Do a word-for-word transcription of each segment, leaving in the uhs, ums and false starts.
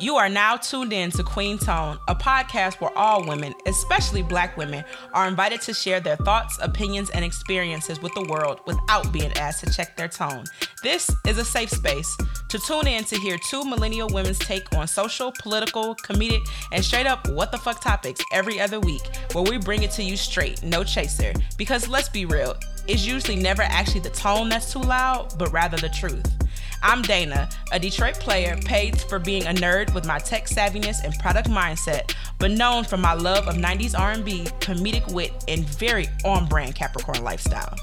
You are now tuned in to Queen Tone, a podcast where all women, especially Black women, are invited to share their thoughts, opinions, and experiences with the world without being asked to check their tone. This is a safe space to tune in to hear two millennial women's take on social, political, comedic, and straight up what the fuck topics every other week, where we bring it to you straight, no chaser. Because let's be real, it's usually never actually the tone that's too loud, but rather the truth. I'm Dana, a Detroit player paid for being a nerd with my tech savviness and product mindset, but known for my love of nineties R and B, comedic wit, and very on-brand Capricorn lifestyle.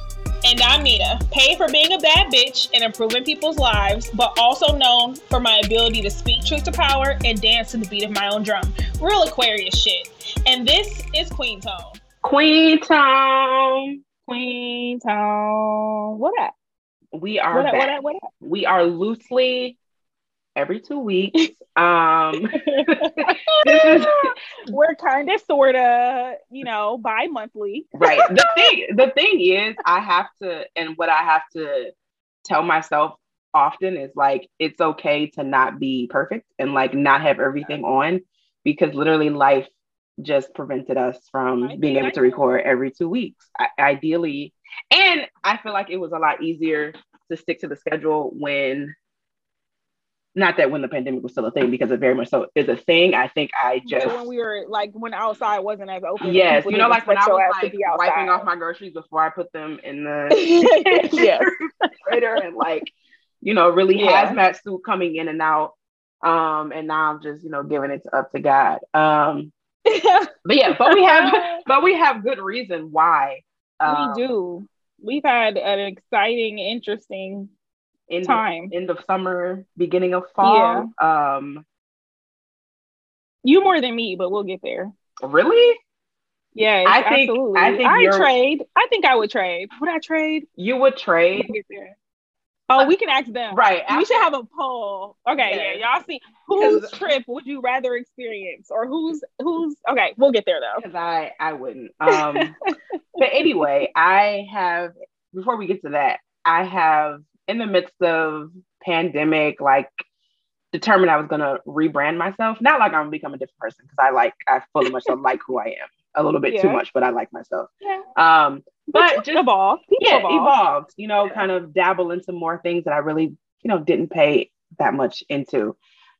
And I'm Nita, paid for being a bad bitch and improving people's lives, but also known for my ability to speak truth to power and dance to the beat of my own drum. Real Aquarius shit. And this is Queen Tone. Queen Tone. Queen Tone. What up? We are what up, back. What up, what up? We are loosely every two weeks. Um, is, we're kind of, sort of, you know, bi-monthly. Right. The thing, the thing is, I have to, and what I have to tell myself often is like, it's okay to not be perfect and like not have everything on, because literally life just prevented us from being able to record every two weeks. I, ideally. And I feel like it was a lot easier to stick to the schedule when, not that when the pandemic was still a thing, because it very much so is a thing. I think I just... When we were like, when outside wasn't as open. Yes, you know, like when I was like wiping off my groceries before I put them in the yes. refrigerator, and like, you know, really yeah. hazmat suit coming in and out. Um, and now I'm just, you know, giving it up to God. Um, but yeah, but we have, but we have good reason why. Um, we do. We've had an exciting, interesting end time. End of summer, beginning of fall. Yeah. Um, you more than me, but we'll get there. Really? Yeah, I think, absolutely. I think I trade. I think I would trade. Would I trade? You would trade. We'll get there. Oh, we can ask them. Right. We should have a poll. Okay, yeah, y'all see whose trip would you rather experience, or who's who's okay, we'll get there though. Because I, I wouldn't. Um, but anyway, I have, before we get to that, I have, in the midst of pandemic, like determined I was gonna rebrand myself. Not like I'm gonna become a different person, because I like I fully much like who I am. A little bit yeah. too much, but I like myself. Yeah. Um, But, but just evolved, yeah, evolved. evolved, you know, yeah. kind of dabble into more things that I really, you know, didn't pay that much into.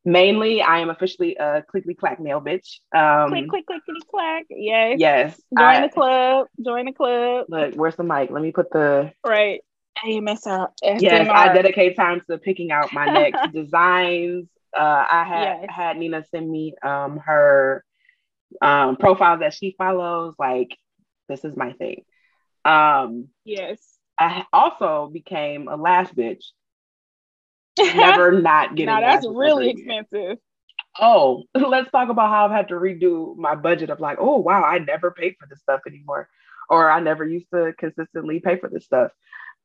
Mainly, I am officially a clickety clack nail bitch. Um, click, click, clickety clack. Yes. Yes. Join I, the club. Join the club. Look, where's the mic? Let me put the. Right. A M S R. Yes, I dedicate time to picking out my next designs. Uh, I had, yes. had Nina send me um, her um, profile that she follows. Like, this is my thing. Um, yes. I also became a lash bitch. Never not getting Now that's really expensive. Oh, let's talk about how I've had to redo my budget of like, oh, wow, I never paid for this stuff anymore. Or I never used to consistently pay for this stuff.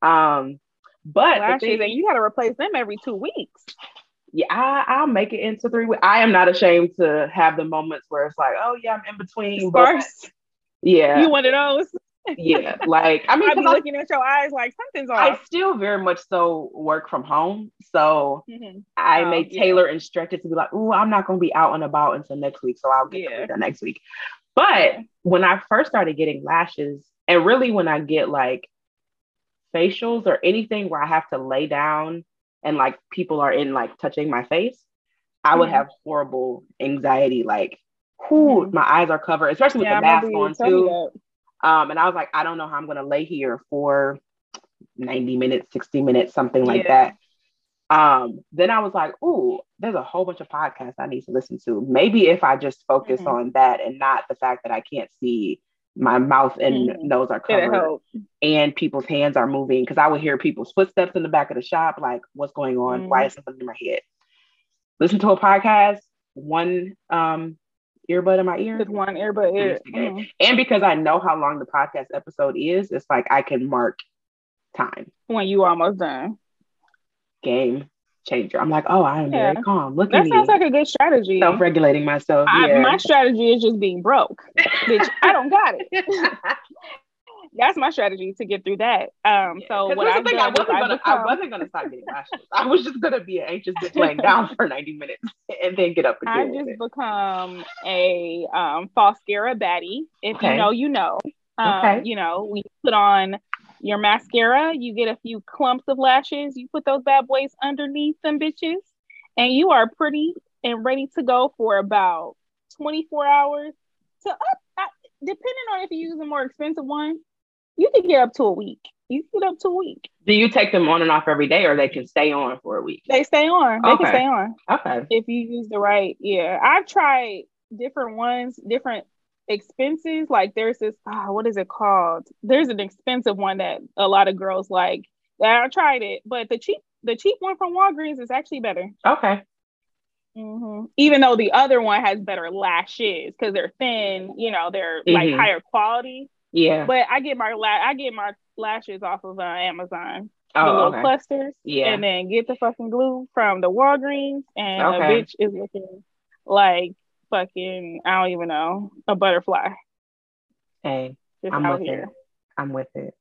Um, but lashes, and you got to replace them every two weeks. Yeah, I, I'll make it into three weeks. I am not ashamed to have the moments where it's like, oh, yeah, I'm in between. But, yeah. You one of those? Yeah, like I mean, I'd be looking at your eyes like something's off. I still very much so work from home, so mm-hmm. I oh, may tailor yeah. and stretch it to be like, "Ooh, I'm not going to be out and about until next week, so I'll get yeah. that next week." But yeah. when I first started getting lashes, and really when I get like facials or anything where I have to lay down and like people are in like touching my face, I mm-hmm. would have horrible anxiety. Like, whoo, mm-hmm. my eyes are covered, especially yeah, with the mask on too. Um, and I was like, I don't know how I'm going to lay here for ninety minutes, sixty minutes, something like yeah. that. Um, then I was like, ooh, there's a whole bunch of podcasts I need to listen to. Maybe if I just focus mm-hmm. on that and not the fact that I can't see, my mouth and mm-hmm. nose are covered and people's hands are moving. Because I would hear people's footsteps in the back of the shop. Like, what's going on? Mm-hmm. Why is something in my head? Listen to a podcast. One, um, earbud in my ear with one earbud ear. Mm-hmm. And because I know how long the podcast episode is, it's like I can mark time when you almost done. Game changer. I'm like, oh, I am yeah. very calm. Look that at me. That sounds like a good strategy. Self-regulating myself. I, yeah. My strategy is just being broke. Bitch, I don't got it. That's my strategy to get through that. Um, yeah. so what I, thing, I, wasn't gonna, become... I wasn't gonna stop getting lashes. I was just gonna be an anxious bitch laying down for ninety minutes and then get up and I just become a um, Falscara baddie. If okay. you know, you know. Um, okay. You know, we put on your mascara, you get a few clumps of lashes, you put those bad boys underneath them bitches, and you are pretty and ready to go for about twenty-four hours to up. I, depending on if you use a more expensive one, you can get up to a week. You can get up to a week. Do you take them on and off every day, or they can stay on for a week? They stay on. They okay. can stay on. Okay. If you use the right, yeah. I've tried different ones, different expenses. Like there's this, oh, what is it called? There's an expensive one that a lot of girls like. I tried it, but the cheap, the cheap one from Walgreens is actually better. Okay. Mm-hmm. Even though the other one has better lashes because they're thin, you know, they're mm-hmm. like higher quality. Yeah. But I get my la- I get my lashes off of uh, Amazon. Oh, the little okay. clusters. Yeah. And then get the fucking glue from the Walgreens, and okay. the bitch is looking like fucking, I don't even know, a butterfly. Hey, just I'm out with here. It. I'm with it.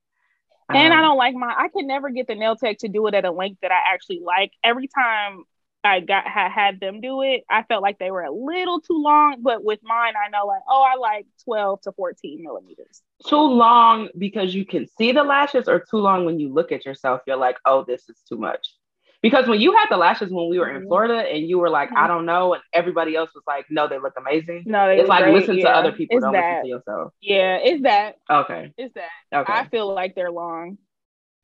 Um, and I don't like my, I can never get the nail tech to do it at a length that I actually like. Every time I got had them do it, I felt like they were a little too long, but with mine, I know like, oh, I like twelve to fourteen millimeters. Too long because you can see the lashes, or too long when you look at yourself, you're like, oh, this is too much? Because when you had the lashes when we were in Florida, and you were like, I don't know, and everybody else was like, no, they look amazing. No, they It's like, great. Listen yeah. to other people, it's don't that. Listen to yourself. Yeah, it's that. Okay. It's that. Okay. I feel like they're long.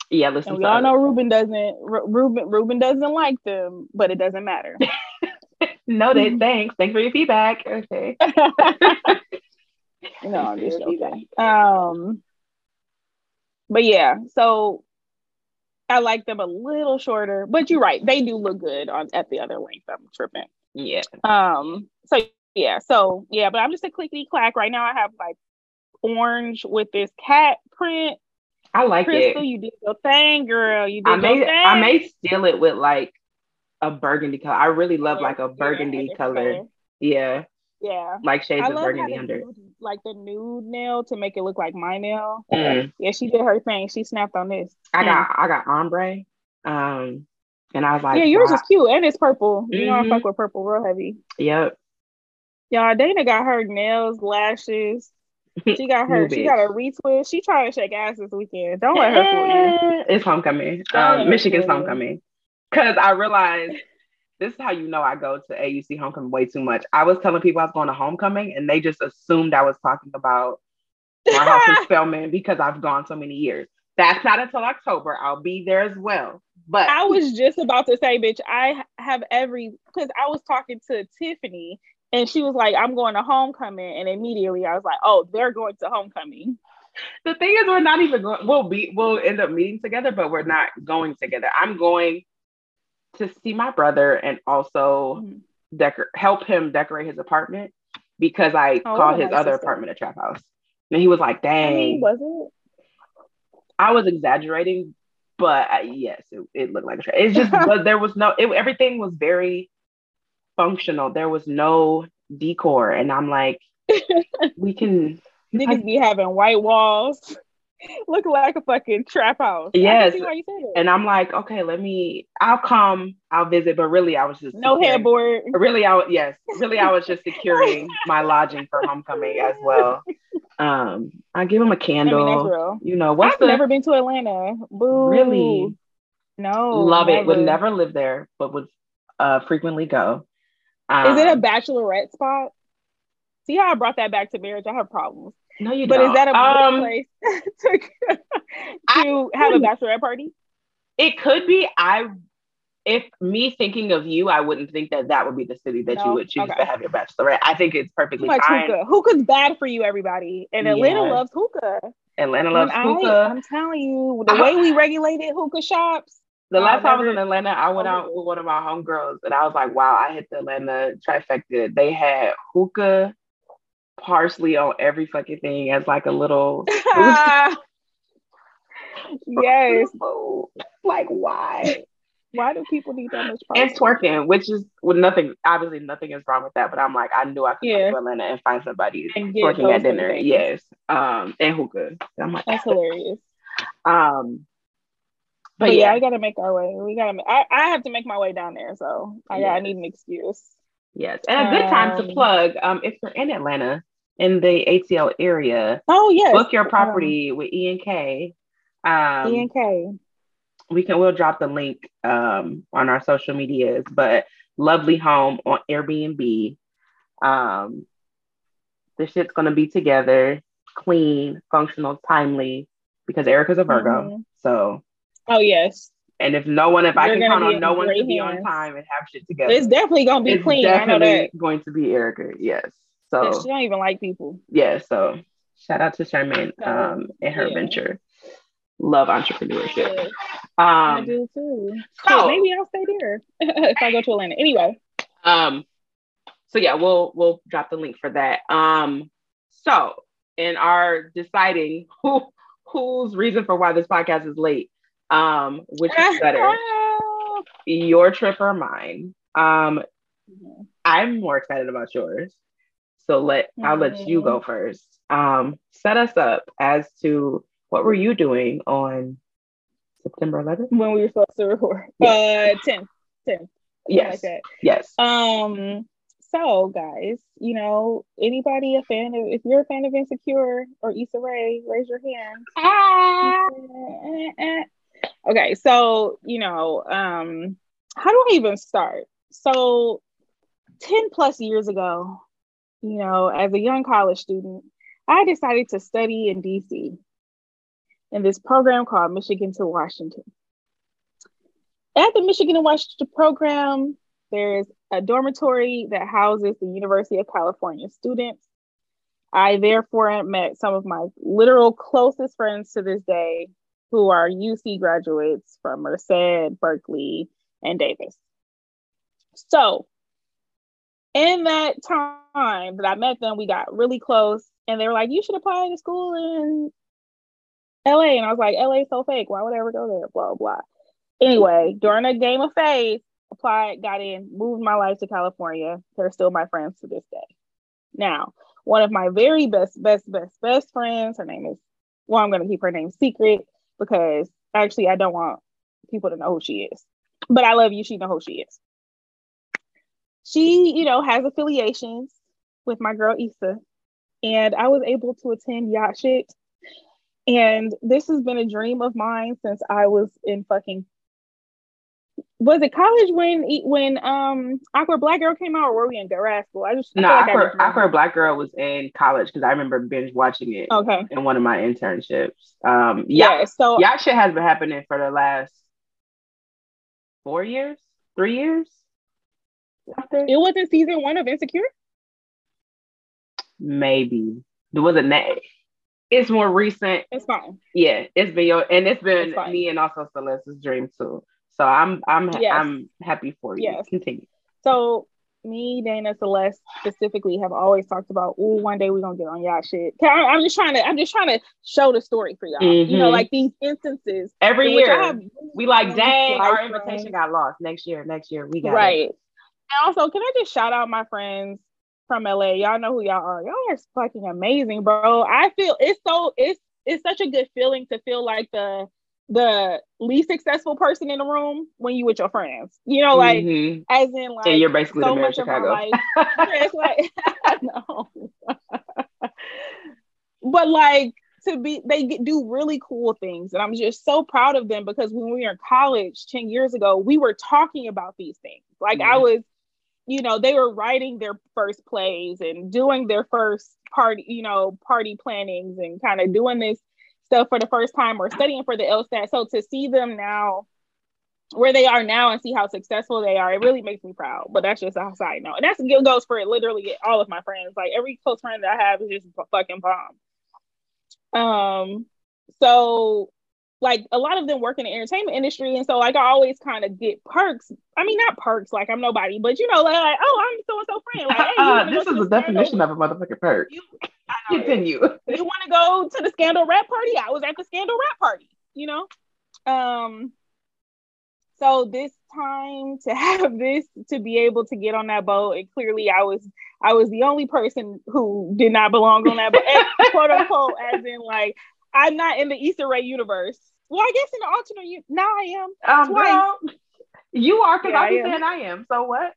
Yeah, listen. And we all know Ruben doesn't. Ruben Ruben doesn't like them, but it doesn't matter. Noted. Thanks. Thanks for your feedback. Okay. No, I'm just joking. Um, but yeah, so I like them a little shorter, but you're right. They do look good on at the other length. I'm tripping. Yeah. Um. So yeah. So yeah. But I'm just a clickety clack right now. I have like orange with this cat print. I like Crystal, it. You did your thing, girl. You did I may, your thing. I may steal it with like a burgundy color. I really love like a burgundy yeah, color. Fair. Yeah. Yeah. Like shades I of burgundy under. Nude, like the nude nail to make it look like my nail. Mm. Yeah, she did her thing. She snapped on this. I mm. got I got ombre. Um, and I was like, yeah, yours wow. is cute and it's purple. You mm-hmm. know I fuck with purple real heavy. Yep. Y'all, Dana got her nails, lashes. She got her. She got a retwist. She tried to shake ass this weekend. Don't let her fool you. It's homecoming. Um, Michigan's homecoming. Because I realized this is how you know I go to A U C homecoming way too much. I was telling people I was going to homecoming, and they just assumed I was talking about my house in Spelman because I've gone so many years. That's not until October. I'll be there as well. But I was just about to say, bitch, I have every because I was talking to Tiffany. And she was like, I'm going to homecoming. And immediately I was like, oh, they're going to homecoming. The thing is, we're not even going, we'll be, we'll end up meeting together, but we're not going together. I'm going to see my brother and also mm-hmm. decor- help him decorate his apartment because I oh, called his nice other sister. apartment a trap house. And he was like, dang. Was it? I was exaggerating, but I, yes, it, it looked like a trap. It's just, but there was no, it, everything was very functional. There was no decor, and I'm like, we can niggas be having white walls, look like a fucking trap house. Yes, I see how you said it. And I'm like, okay, let me. I'll come. I'll visit. But really, I was just no securing, headboard. Really, I yes, really, I was just securing my lodging for homecoming as well. Um, I give him a candle. I mean, that's real. You know, what's I've the, never been to Atlanta. Boo. Really? No. Love never. It. Would never live there, but would uh, frequently go. Um, is it a bachelorette spot? See how I brought that back to marriage? I have problems. No, you but don't. But is that a um, place to, to I, have a bachelorette party? It could be. I, if me thinking of you, I wouldn't think that that would be the city that no? you would choose okay. to have your bachelorette. I think it's perfectly like fine. Hookah. Hookah's bad for you, everybody. And Atlanta yeah. loves hookah. Atlanta loves and hookah. I, I'm telling you, the I, way we regulated hookah shops. The last time I was in Atlanta, I went out with one of my homegirls, and I was like, wow, I hit the Atlanta trifecta. They had hookah, parsley on every fucking thing as like a little... yes. Like, why? Why do people need that much parsley? And twerking, which is, with nothing, obviously nothing is wrong with that, but I'm like, I knew I could yeah. go to Atlanta and find somebody and twerking at dinner. Things. Yes. Um, and hookah. I'm like, that's hilarious. Um... But, but yeah, yeah, I gotta make our way. We gotta. Make, I I have to make my way down there, so I yeah. gotta, I need an excuse. Yes. And a good time to plug, um, if you're in Atlanta, in the A T L area. Oh, yes. Book your property um, with E and K. Um, E and K. We can, we'll drop the link um, on our social medias, but lovely home on Airbnb. Um, this shit's going to be together, clean, functional, timely, because Erica's a Virgo. Mm-hmm. So. Oh, yes. And if no one, if You're I can count on no one to be hands. on time and have shit together. It's definitely going to be clean. I know that. It's definitely going to be Erica. Yes. So. Yeah, she don't even like people. Yeah. So shout out to Sherman um, and her yeah. venture. Love entrepreneurship. Um, I do too. So, so maybe I'll stay there if I go to Atlanta. Anyway. Um. So yeah, we'll we'll drop the link for that. Um. So in our deciding who whose reason for why this podcast is late, um, which is better, your trip or mine? Um, mm-hmm. I'm more excited about yours. So let mm-hmm. I'll let you go first. Um, set us up as to. What were you doing on September eleventh? When we were supposed to record. Yes. Uh, tenth. tenth. Yes. Like that. Yes. Um, so, guys, you know, anybody a fan of, if you're a fan of Insecure or Issa Rae, raise your hand. Ah. Okay, so, you know, um, how do I even start? So, ten plus years ago, you know, as a young college student, I decided to study in D C in this program called Michigan to Washington. At the Michigan to Washington program, there's a dormitory that houses the University of California students. I therefore met some of my literal closest friends to this day who are U C graduates from Merced, Berkeley, and Davis. So in that time that I met them, we got really close and they were like, you should apply to school in L A, and I was like, L A's so fake. Why would I ever go there? Blah, blah. Anyway, during a game of faith, applied, got in, moved my life to California. They're still my friends to this day. Now, one of my very best, best, best, best friends, her name is, well, I'm going to keep her name secret because actually I don't want people to know who she is. But I love you. She knows who she is. She, you know, has affiliations with my girl Issa, and I was able to attend Yacht Shit. And this has been a dream of mine since I was in fucking, was it college when when um Awkward Black Girl came out, or were we in grad school? I just no, like Awkward, Awkward Black Girl was in college because I remember binge watching it. Okay. In one of my internships. Um, yeah, yeah. So Yacht Shit has been happening for the last four years, three years. After. It was in season one of Insecure. Maybe there was a name. It's more recent. It's fine. Yeah, it's been your and it's been it's me and also Celeste's dream too. So I'm I'm yes. I'm happy for you. Yes. Continue. So me, Dana, Celeste specifically have always talked about, oh, one day we're gonna get on Yacht Shit. I'm just trying to I'm just trying to show the story for y'all. Mm-hmm. You know, like these instances every in year. Have, we like, dang, our invitation got lost. Next year, next year we got right. It. And also, can I just shout out my friends from L A? Y'all know who y'all are. Y'all are fucking amazing, bro. I feel it's so it's it's such a good feeling to feel like the the least successful person in the room when you with your friends. You know, like mm-hmm. as in like and you're basically so the mayor of Chicago. Life, it's like I know, but like to be they do really cool things, and I'm just so proud of them because when we were in college ten years ago, we were talking about these things. Like mm-hmm. I was. You know, they were writing their first plays and doing their first party, you know, party plannings and kind of doing this stuff for the first time or studying for the LSAT. So to see them now, where they are now and see how successful they are, it really makes me proud. But that's just a side note. And that's it goes for literally all of my friends. Like every close friend that I have is just fucking bomb. Um, so like a lot of them work in the entertainment industry. And so like, I always kind of get perks. I mean, not perks, like I'm nobody, but you know, like, like oh, I'm so-and-so friend. Like, hey, uh, this is the definition of a motherfucking perk. You, Continue. You want to go to the Scandal rap party? I was at the Scandal rap party, you know? Um. So this time to have this, to be able to get on that boat, and clearly I was, I was the only person who did not belong on that boat, quote unquote, as in like, I'm not in the Issa Rae universe. Well, I guess in the alternate universe. Now I am. Um, Twice. Girl, you are because yeah, I keep saying I am. So what?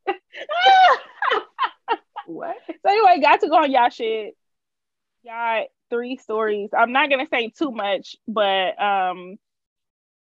So anyway, got to go on Yacht Shit. Got three stories. I'm not going to say too much, but um,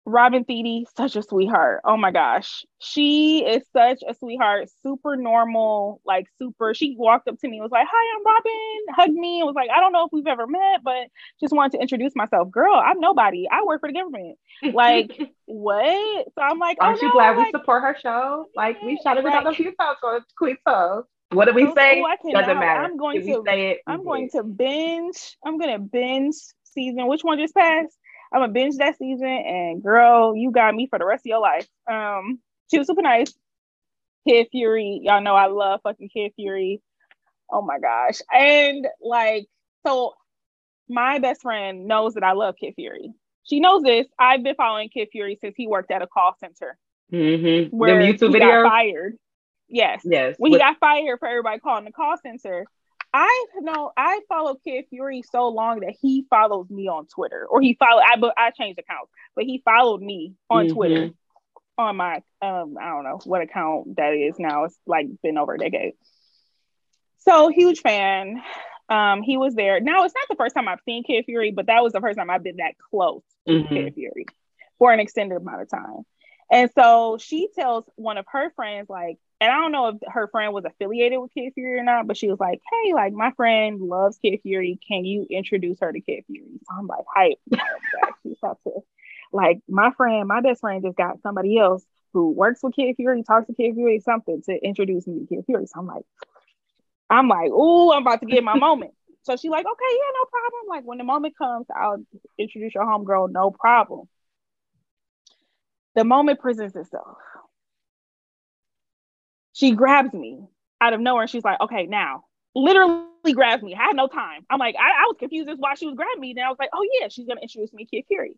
Robin Thede, such a sweetheart. Oh my gosh. She is such a sweetheart. Super normal, like super. She walked up to me and was like, "Hi, I'm Robin." Hugged me and was like, "I don't know if we've ever met, but just wanted to introduce myself." Girl, I'm nobody. I work for the government. Like, what? So I'm like, aren't oh, no, you glad I'm we like, support her show? Like, we shouted about the few times on Quinta. What do we say? Ooh, doesn't matter. I'm going if to say it, I'm going it. to binge. I'm gonna binge season. Which one just passed? I'm gonna binge that season, and girl, you got me for the rest of your life. Um, she was super nice. Kid Fury, y'all know I love fucking Kid Fury. Oh my gosh. And like, so my best friend knows that I love Kid Fury. She knows this. I've been following Kid Fury since he worked at a call center. Mm-hmm. Where them YouTube he videos? got fired. Yes. Yes. When he what? got fired for everybody calling the call center. I know I follow Kid Fury so long that he follows me on Twitter, or he followed. I but I changed accounts, but he followed me on mm-hmm. Twitter on my um I don't know what account that is now. It's like been over a decade. So huge fan. Um, he was there. Now it's not the first time I've seen Kid Fury, but that was the first time I've been that close mm-hmm. to Kid Fury for an extended amount of time. And so she tells one of her friends, like, and I don't know if her friend was affiliated with Kid Fury or not, but she was like, "Hey, like, my friend loves Kid Fury. Can you introduce her to Kid Fury?" So I'm like, hype. She's talking to, like, my friend, my best friend just got somebody else who works with Kid Fury, talks to Kid Fury, something to introduce me to Kid Fury. So I'm like, I'm like, ooh, I'm about to get my moment. So she's like, "Okay, yeah, no problem. Like, when the moment comes, I'll introduce your homegirl, no problem." The moment presents itself. She grabs me out of nowhere. She's like, "Okay, now." Literally grabs me. I had no time. I'm like, I, I was confused as why she was grabbing me. Then I was like, oh yeah, she's going to introduce me to Kid Fury.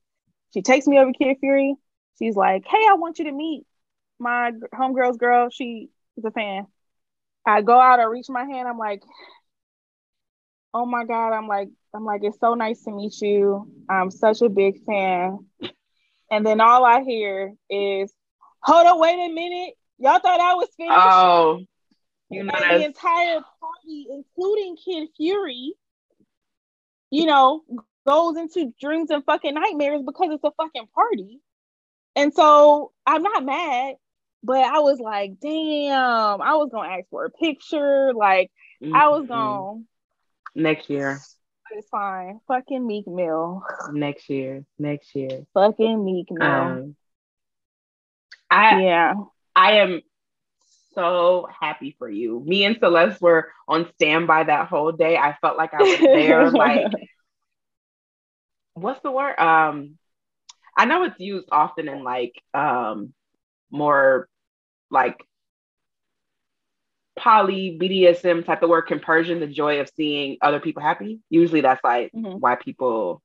She takes me over to Kid Fury. She's like, "Hey, I want you to meet my homegirl's girl. She is a fan." I go out, I reach my hand. I'm like, oh my God. I'm like, I'm like, "It's so nice to meet you. I'm such a big fan." And then all I hear is, "Hold on, wait a minute. Y'all thought I was finished." Oh, you know, and the entire party, including Kid Fury, you know, goes into dreams and fucking nightmares because it's a fucking party. And so I'm not mad, but I was like, damn, I was going to ask for a picture. Like, mm-hmm. I was going to. Next year. It's fine. Fucking Meek Mill. Next year. Next year. Fucking Meek Mill. Um, I, yeah. I am so happy for you. Me and Celeste were on standby that whole day. I felt like I was there. Like, what's the word? Um, I know it's used often in like um, more like poly B D S M type of word, compersion, the joy of seeing other people happy. Usually that's like mm-hmm. why people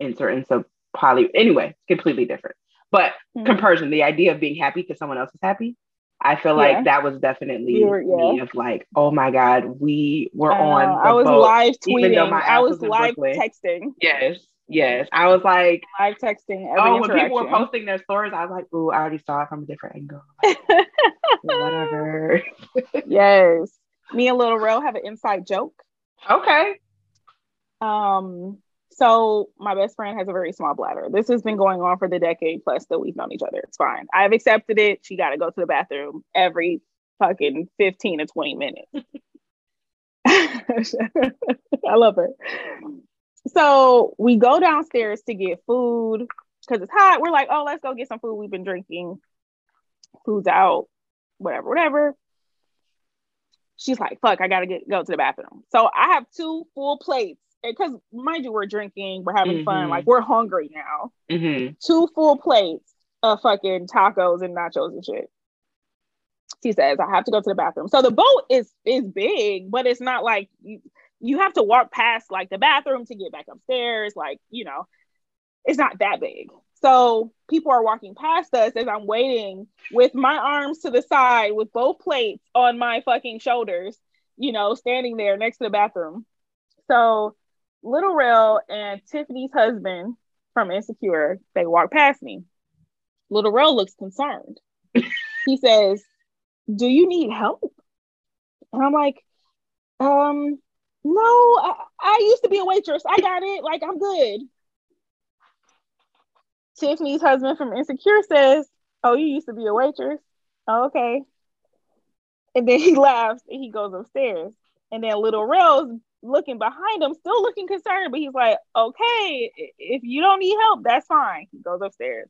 insert in some poly. Anyway, it's completely different. But mm-hmm. compersion, the idea of being happy because someone else is happy, I feel yeah. like that was definitely were, yeah. me of like, oh my God, we were uh, on the I was boat, live tweeting. I was, was live texting. Yes, yes. I was like live texting. Every oh, when people were posting their stories, I was like, ooh, I already saw it from a different angle. Like, whatever. Yes. Me and Lil Rel have an inside joke. Okay. Um. So my best friend has a very small bladder. This has been going on for the decade plus that we've known each other. It's fine. I've accepted it. She got to go to the bathroom every fucking fifteen to twenty minutes. I love her. So we go downstairs to get food because it's hot. We're like, oh, let's go get some food. We've been drinking. Food's out. Whatever, whatever. She's like, fuck, I got to get go to the bathroom. So I have two full plates. Because mind you, we're drinking, we're having mm-hmm. fun, like we're hungry now. Mm-hmm. Two full plates of fucking tacos and nachos and shit. She says, "I have to go to the bathroom." So the boat is is big, but it's not like you, you have to walk past like the bathroom to get back upstairs. Like, you know, it's not that big. So people are walking past us as I'm waiting with my arms to the side with both plates on my fucking shoulders, you know, standing there next to the bathroom. So Lil Rel and Tiffany's husband from Insecure, they walk past me. Lil Rel looks concerned. He says, "Do you need help?" And I'm like, Um, no, I, I used to be a waitress. I got it. Like, I'm good. Tiffany's husband from Insecure says, "Oh, you used to be a waitress. Oh, okay." And then he laughs and he goes upstairs. And then Lil Rel's looking behind him, still looking concerned, but he's like, "Okay, if you don't need help, that's fine." He goes upstairs.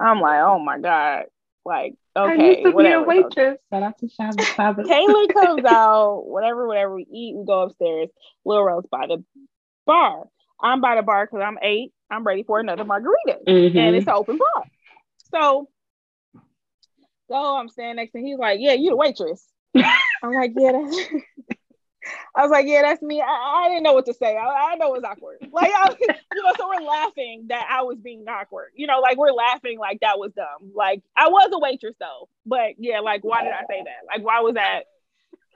I'm like, "Oh my god!" Like, okay, I used to whatever. Be a waitress. Shout out to Shabba. Taylor comes out. Whatever, whatever we eat, we go upstairs. Lil Rel's by the bar. I'm by the bar because I'm eight. I'm ready for another margarita, mm-hmm. and it's an open bar. So, so I'm standing next to him. He's like, "Yeah, you the waitress." I'm like, "Yeah, that's." I was like, "Yeah, that's me." I, I didn't know what to say. I, I know it's awkward. Like, I, you know, so we're laughing that I was being awkward. You know, like we're laughing like that was dumb. Like I was a waitress though, but yeah, like why did I say that? Like why was that?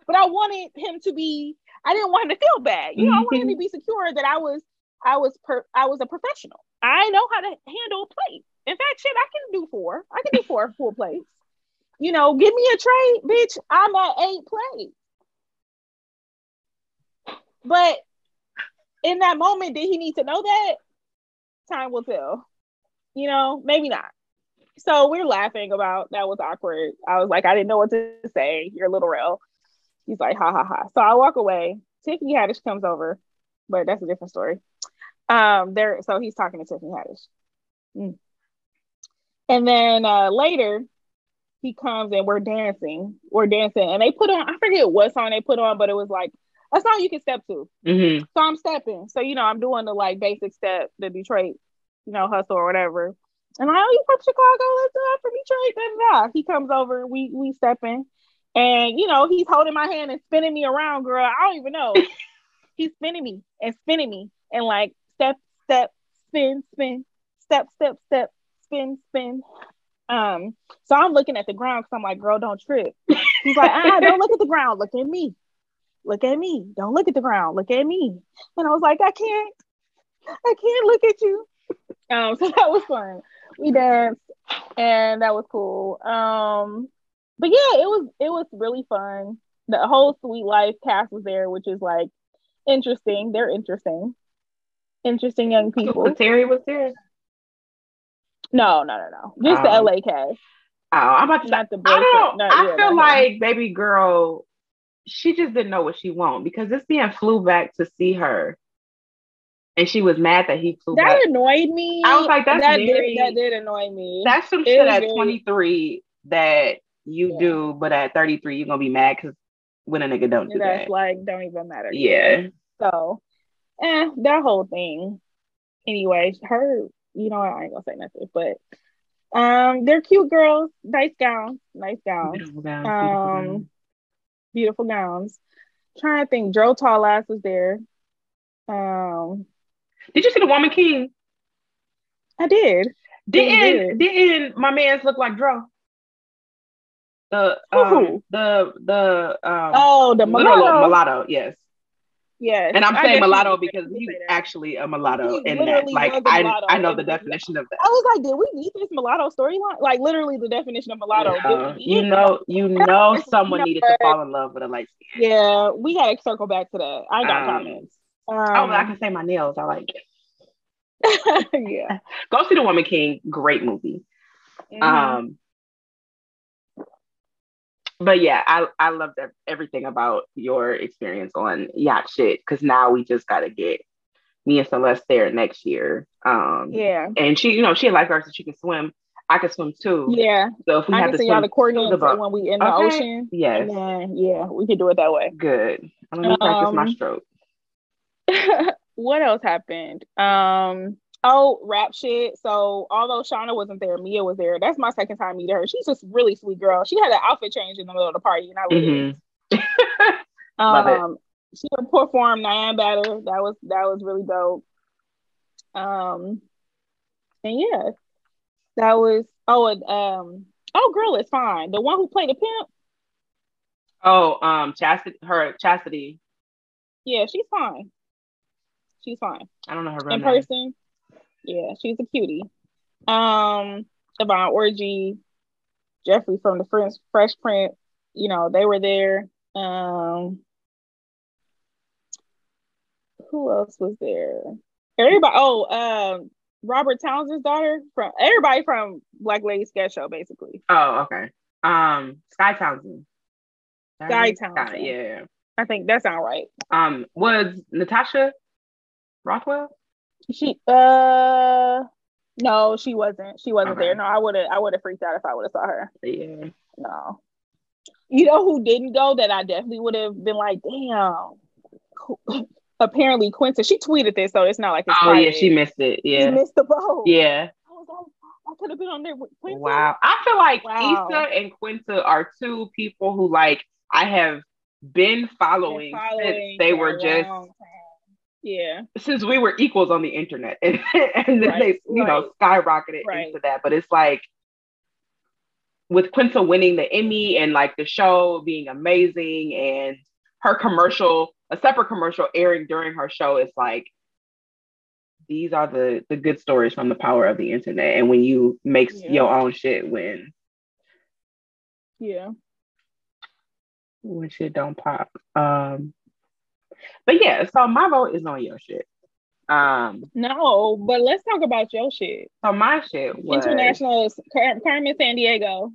But I wanted him to be. I didn't want him to feel bad. You know, I wanted him to be secure that I was. I was per, I was a professional. I know how to handle a plate. In fact, shit, I can do four. I can do four full plates. You know, give me a tray, bitch. I'm at eight plates. But in that moment, did he need to know that? Time will tell. You know, maybe not. So we're laughing about that was awkward. I was like, I didn't know what to say. You're Lil Rel. He's like, ha ha ha. So I walk away. Tiffany Haddish comes over, but that's a different story. Um, there. So he's talking to Tiffany Haddish. Mm. And then uh, later, he comes and we're dancing. We're dancing. And they put on, I forget what song they put on, but it was like, a song you can step to. Mm-hmm. So I'm stepping. So, you know, I'm doing the like basic step, the Detroit, you know, hustle or whatever. And I'm like, "Oh, you from Chicago? Let's do it from Detroit." Da, da, da. He comes over. We we stepping. And, you know, he's holding my hand and spinning me around, girl. I don't even know. He's spinning me and spinning me. And like, step, step, spin, spin, step, step, step, spin, spin. Um, so I'm looking at the ground because I'm like, "Girl, don't trip." He's like, "Ah, don't look at the ground. Look at me. Look at me. Don't look at the ground. Look at me." And I was like, I can't. I can't look at you. Um, so that was fun. We danced and that was cool. Um, but yeah, it was it was really fun. The whole Sweet Life cast was there, which is like interesting. They're interesting. Interesting young people. But Terry was there. No, no, no, no. Just um, the L A cast. Oh, I'm about to not the boyfriend. I, don't, no, I yeah, feel no, like no. Baby girl. She just didn't know what she wanted because this man flew back to see her, and she was mad that he flew that back. That annoyed me. I was like, "That's that very, did, that did annoy me." That's some it shit at very... twenty-three that you yeah. do, but at thirty-three you're gonna be mad because when a nigga don't do that's that, like don't even matter. Yeah. So, eh, that whole thing. Anyway, her, you know, I ain't gonna say nothing, but um, they're cute girls. Nice gowns, nice gowns. Beautiful gowns. Um. Beautiful gowns. Beautiful gowns. Trying to think, Joe Tallass was there. Um, did you see The Woman King? I did. Didn't did. didn't my man's look like Dro? The um, the the um, oh the mulatto. Mulatto, mulatto, yes, yes. And I'm saying mulatto because he's actually a mulatto, and that like I I know the definition of that. I was like, did we need this mulatto storyline? Like literally the definition of mulatto. Yeah. You know, you know, someone you know, needed to fall in love with a light skin. Yeah, we gotta circle back to that. I got um, comments. Um, oh, I can say my nails. I like it. Yeah, go see The Woman King. Great movie. Mm. Um. But yeah, I, I loved everything about your experience on Yacht Shit because now we just got to get me and Celeste there next year. Um, yeah. And she, you know, she a lifeguard, so she can swim. I can swim too. Yeah. So if we I have to swim, y'all the coordinates the when we in the okay. ocean. Yes. Then, yeah, we can do it that way. Good. I'm going to practice um, my stroke. What else happened? Um, oh, rap shit. So although Shauna wasn't there, Mia was there. That's my second time meeting her. She's just really sweet girl. She had an outfit change in the middle of the party, and I was mm-hmm. Love um, it. She performed Nyan Batter. That was that was really dope. Um, and yeah, that was oh and um oh girl, it's fine. The one who played the pimp. Oh, um, Chastity. Her Chastity. Yeah, she's fine. She's fine. I don't know her real in name. person. Yeah, she's a cutie. Um, Yvonne Orji, Jeffrey from the Fresh Prince, you know, they were there. Um, who else was there? Everybody. Oh, um, Robert Townsend's daughter from everybody from Black Lady Sketch Show, basically. Oh, okay. Um, Skye Townsend. Skye Townsend. Skye, yeah, I think that sounds right. Um, was Natasha Rothwell? She uh, no, she wasn't. She wasn't okay. there. No, I would have. I would have freaked out if I would have saw her. Yeah. No. You know who didn't go? That I definitely would have been like, damn. Apparently, Quinta, she tweeted this, so it's not like it's oh private. Yeah, she missed it. Yeah, she missed the boat. Yeah, I was like, I could have been on there with Quinta. Wow, I feel like wow. Issa and Quinta are two people who like I have been following, been following since they were just time. Yeah, since we were equals on the internet, and, and then right. they you right. know skyrocketed right. into that. But it's like with Quinta winning the Emmy and like the show being amazing and her commercial. A separate commercial airing during her show is like, these are the the good stories from the power of the internet. And when you make yeah. your own shit, when yeah, when shit don't pop. Um, but yeah, so my vote is on your shit. Um, no, but let's talk about your shit. So my shit was International Carmen San Diego.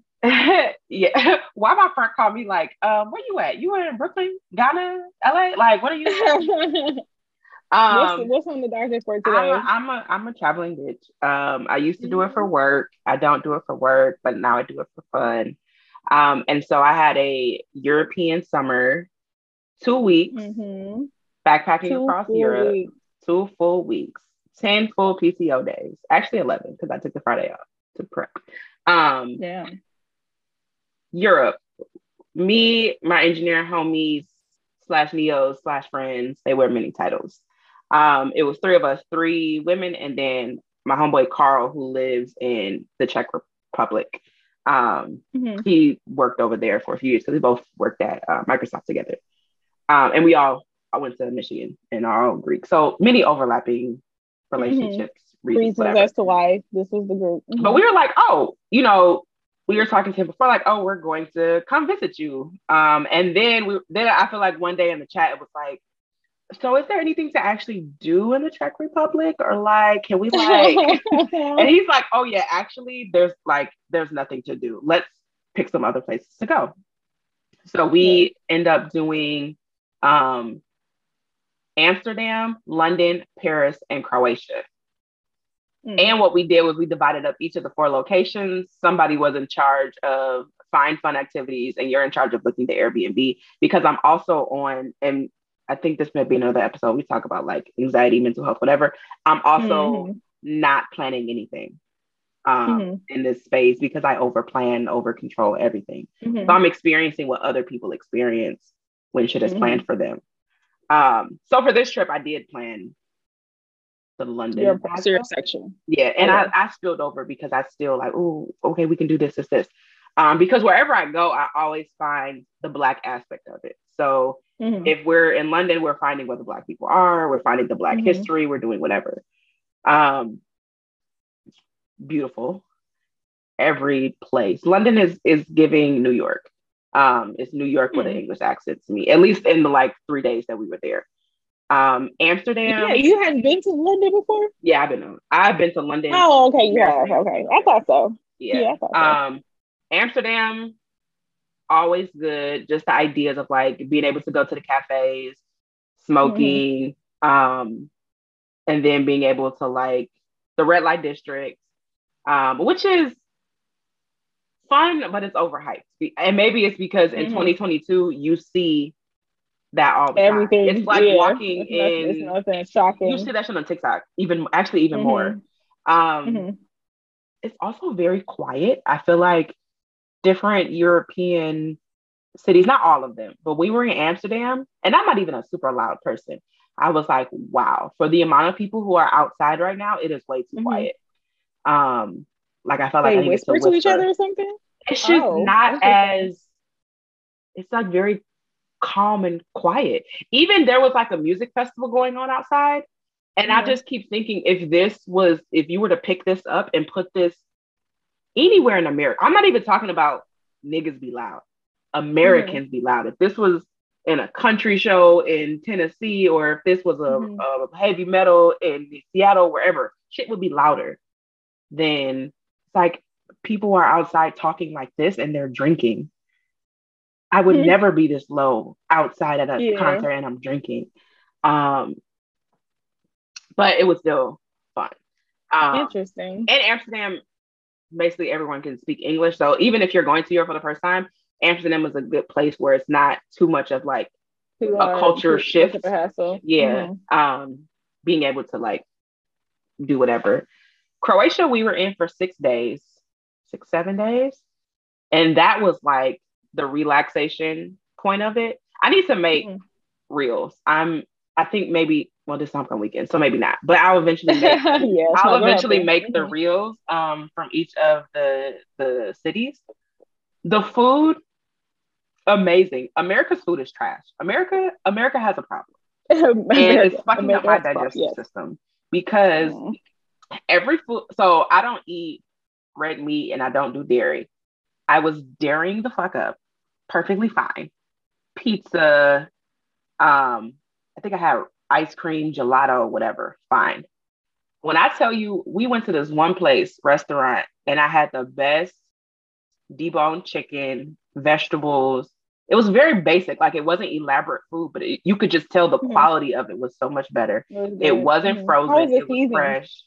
Yeah, why my friend called me like, um, where you at? You were in Brooklyn, Ghana, L A? Like, what are you doing? um, what's, what's on the docket for today? I'm a, I'm a, I'm a traveling bitch. Um, I used to do it for work. I don't do it for work, but now I do it for fun. Um, and so I had a European summer, two weeks, mm-hmm. backpacking two across Europe, weeks. two full weeks, ten full P T O days, actually eleven, because I took the Friday off to prep. Um, yeah. Europe, me, my engineering homies slash neos slash friends, they wear many titles. Um, it was three of us, three women, and then my homeboy Carl, who lives in the Czech Republic. Um, mm-hmm. He worked over there for a few years, so we both worked at uh, Microsoft together. Um, and we all I went to Michigan and are all Greek. So many overlapping relationships. Mm-hmm. Reasons, reasons as to why this was the group. Mm-hmm. But we were like, oh, you know, we were talking to him before, like, oh, we're going to come visit you. Um, and then we, then I feel like one day in the chat, it was like, so is there anything to actually do in the Czech Republic? Or like, can we like, and he's like, oh yeah, actually there's like, there's nothing to do. Let's pick some other places to go. So we yeah. end up doing um, Amsterdam, London, Paris, and Croatia. And what we did was we divided up each of the four locations. Somebody was in charge of find fun activities and you're in charge of booking the Airbnb, because I'm also on, and I think this may be another episode, we talk about like anxiety, mental health, whatever. I'm also mm-hmm. not planning anything um, mm-hmm. in this space because I overplan, over control everything. Mm-hmm. So I'm experiencing what other people experience when shit is mm-hmm. planned for them. Um, so for this trip, I did plan the London your pastor section. Yeah. And yeah. I, I spilled over because I still like, oh, okay, we can do this, this, this. Um, because wherever I go, I always find the Black aspect of it. So mm-hmm. if we're in London, we're finding where the Black people are, we're finding the Black mm-hmm. history, we're doing whatever. Um, beautiful. Every place. London is is giving New York. Um, it's New York mm-hmm. with an English accent to me, at least in the like three days that we were there. Um, Amsterdam. Yeah, you hadn't been to London before? Yeah, I've been to, I've been to London. Oh, okay. Yeah, okay. I thought so. Yeah. yeah I thought so. Um, Amsterdam, always good. Just the ideas of like being able to go to the cafes, smoking, mm-hmm. um, and then being able to like the red light district, um, which is fun, but it's overhyped. And maybe it's because in mm-hmm. twenty twenty-two, you see that all the everything time. It's like yeah, walking it's nothing, in it's nothing shocking. You see that shit on TikTok even actually even mm-hmm. more um mm-hmm. It's also very quiet. I feel like different European cities, not all of them, but we were in Amsterdam and I'm not even a super loud person. I was like, wow, for the amount of people who are outside right now, it is way too mm-hmm. quiet. Um like I felt they like I whisper, whisper to each other or something. It's just oh, not as it's like very calm and quiet. Even there was like a music festival going on outside, and mm-hmm. I just keep thinking, if this was if you were to pick this up and put this anywhere in America, I'm not even talking about niggas be loud, Americans mm-hmm. be loud. If this was in a country show in Tennessee, or if this was a, mm-hmm. a heavy metal in Seattle, wherever, shit would be louder than, it's like, people are outside talking like this and they're drinking. I would mm-hmm. never be this low outside at a yeah. concert and I'm drinking. Um, but it was still fun. Um, Interesting. In Amsterdam, basically everyone can speak English. So even if you're going to Europe for the first time, Amsterdam was a good place where it's not too much of like too, a uh, culture too, shift. Too hassle. Yeah. Mm-hmm. Um, being able to like do whatever. Croatia, we were in for six days, six, seven days. And that was like the relaxation point of it. I need to make mm-hmm. reels. I'm, I think maybe, well, this homecoming weekend, so maybe not, but I'll eventually make, yeah, I'll eventually make mm-hmm. the reels um, from each of the, the cities. The food, amazing. America's food is trash. America, America has a problem. America, and it's fucking America up my digestive yes. system because mm. every food, so I don't eat red meat and I don't do dairy. I was dairying the fuck up. Perfectly fine. Pizza, um, I think I had ice cream, gelato, whatever. Fine. When I tell you, we went to this one place, restaurant, and I had the best deboned chicken, vegetables. It was very basic. Like, it wasn't elaborate food, but it, you could just tell the mm-hmm. quality of it was so much better. Mm-hmm. It wasn't mm-hmm. frozen. It, it was fresh.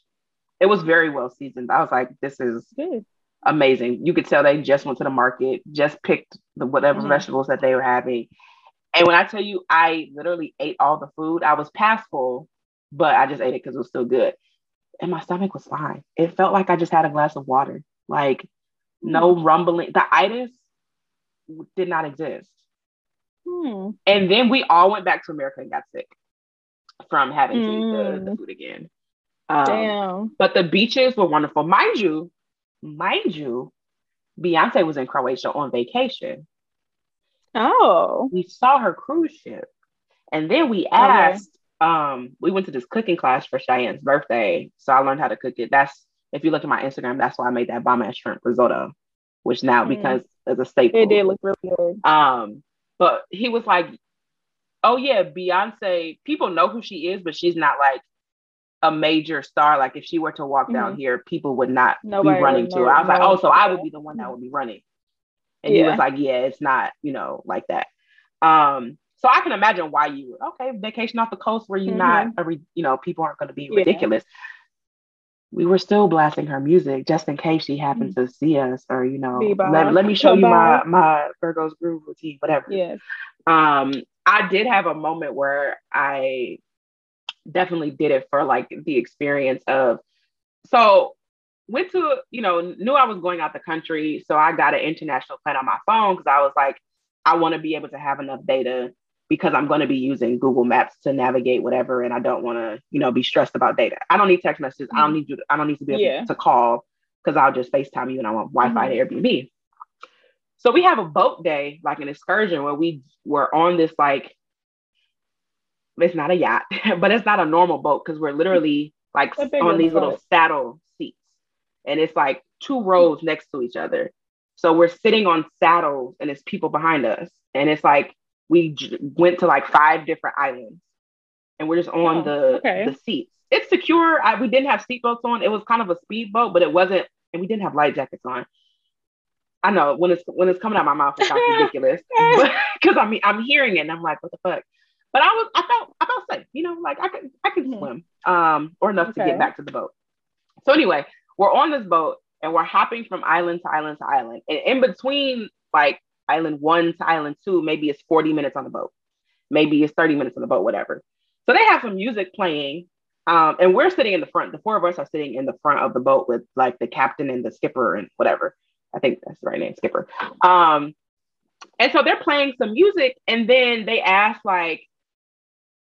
It was very well seasoned. I was like, this is good. Amazing. You could tell they just went to the market, just picked the whatever mm-hmm. vegetables that they were having. And when I tell you, I literally ate all the food. I was past full, but I just ate it because it was still good. And my stomach was fine. It felt like I just had a glass of water. Like, no mm-hmm. rumbling. The itis did not exist. Mm-hmm. And then we all went back to America and got sick from having mm-hmm. to eat the, the food again. Um, Damn. But the beaches were wonderful. Mind you, Mind you, Beyonce was in Croatia on vacation. Oh. We saw her cruise ship. And then we asked, oh, yeah. um, we went to this cooking class for Cheyenne's birthday. So I learned how to cook it. That's, if you look at my Instagram, that's why I made that bomb ass shrimp risotto, which now mm. because is a staple. It did look really good. Um, but he was like, oh yeah, Beyonce, people know who she is, but she's not like a major star. Like, if she were to walk mm-hmm. down here, people would not Nobody be running to her. I was like, oh, so I would be the one that would be running. And yeah. he was like, yeah, it's not, you know, like that. Um, so I can imagine why you would, okay, vacation off the coast where you're mm-hmm. not, re- you know, people aren't going to be yeah. ridiculous. We were still blasting her music just in case she happened mm-hmm. to see us, or, you know, let, let me show Be-bye. you my, my Virgo's groove routine, whatever. Yes. Um, I did have a moment where I definitely did it for like the experience of, so went to, you know, knew I was going out the country. So I got an international plan on my phone because I was like, I want to be able to have enough data because I'm going to be using Google Maps to navigate whatever. And I don't want to, you know, be stressed about data. I don't need text messages. Mm-hmm. I don't need you to, I don't need to be able yeah. to call because I'll just FaceTime you and I want Wi-Fi mm-hmm. to Airbnb. So we have a boat day, like an excursion where we were on this, like, it's not a yacht, but it's not a normal boat because we're literally like on these little saddle seats. And it's like two rows mm-hmm. next to each other. So we're sitting on saddles and it's people behind us. And it's like, we j- went to like five different islands and we're just on oh, the, okay. the seats. It's secure. I, we didn't have seatbelts on. It was kind of a speedboat, but it wasn't, and we didn't have life jackets on. I know when it's, when it's coming out of my mouth, it sounds ridiculous because I mean, I'm hearing it and I'm like, what the fuck? But I was, I felt, I felt safe, you know, like I could, I could mm-hmm. swim, um, or enough okay. to get back to the boat. So anyway, we're on this boat and we're hopping from island to island to island, and in between, like island one to island two, maybe it's forty minutes on the boat, maybe it's thirty minutes on the boat, whatever. So they have some music playing, um, and we're sitting in the front. The four of us are sitting in the front of the boat with like the captain and the skipper and whatever. I think that's the right name, skipper. Um, and so they're playing some music, and then they ask like,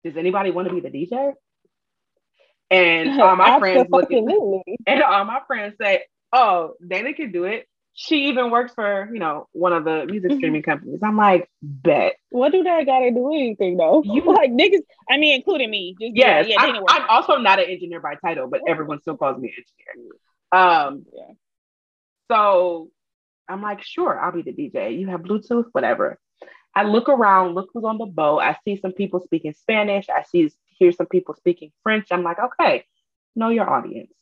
does anybody want to be the D J? And all my friends look at me, and all my friends say, oh, Dana can do it. She even works for, you know, one of the music streaming companies. I'm like, bet. What do that gotta do anything though? You like niggas, I mean, including me. Just, yes, yeah, I'm, I'm also not an engineer by title, but everyone still calls me an engineer. Um, yeah. So I'm like, sure, I'll be the D J. You have Bluetooth, whatever. I look around, look who's on the boat. I see some people speaking Spanish. I see hear some people speaking French. I'm like, okay, know your audience.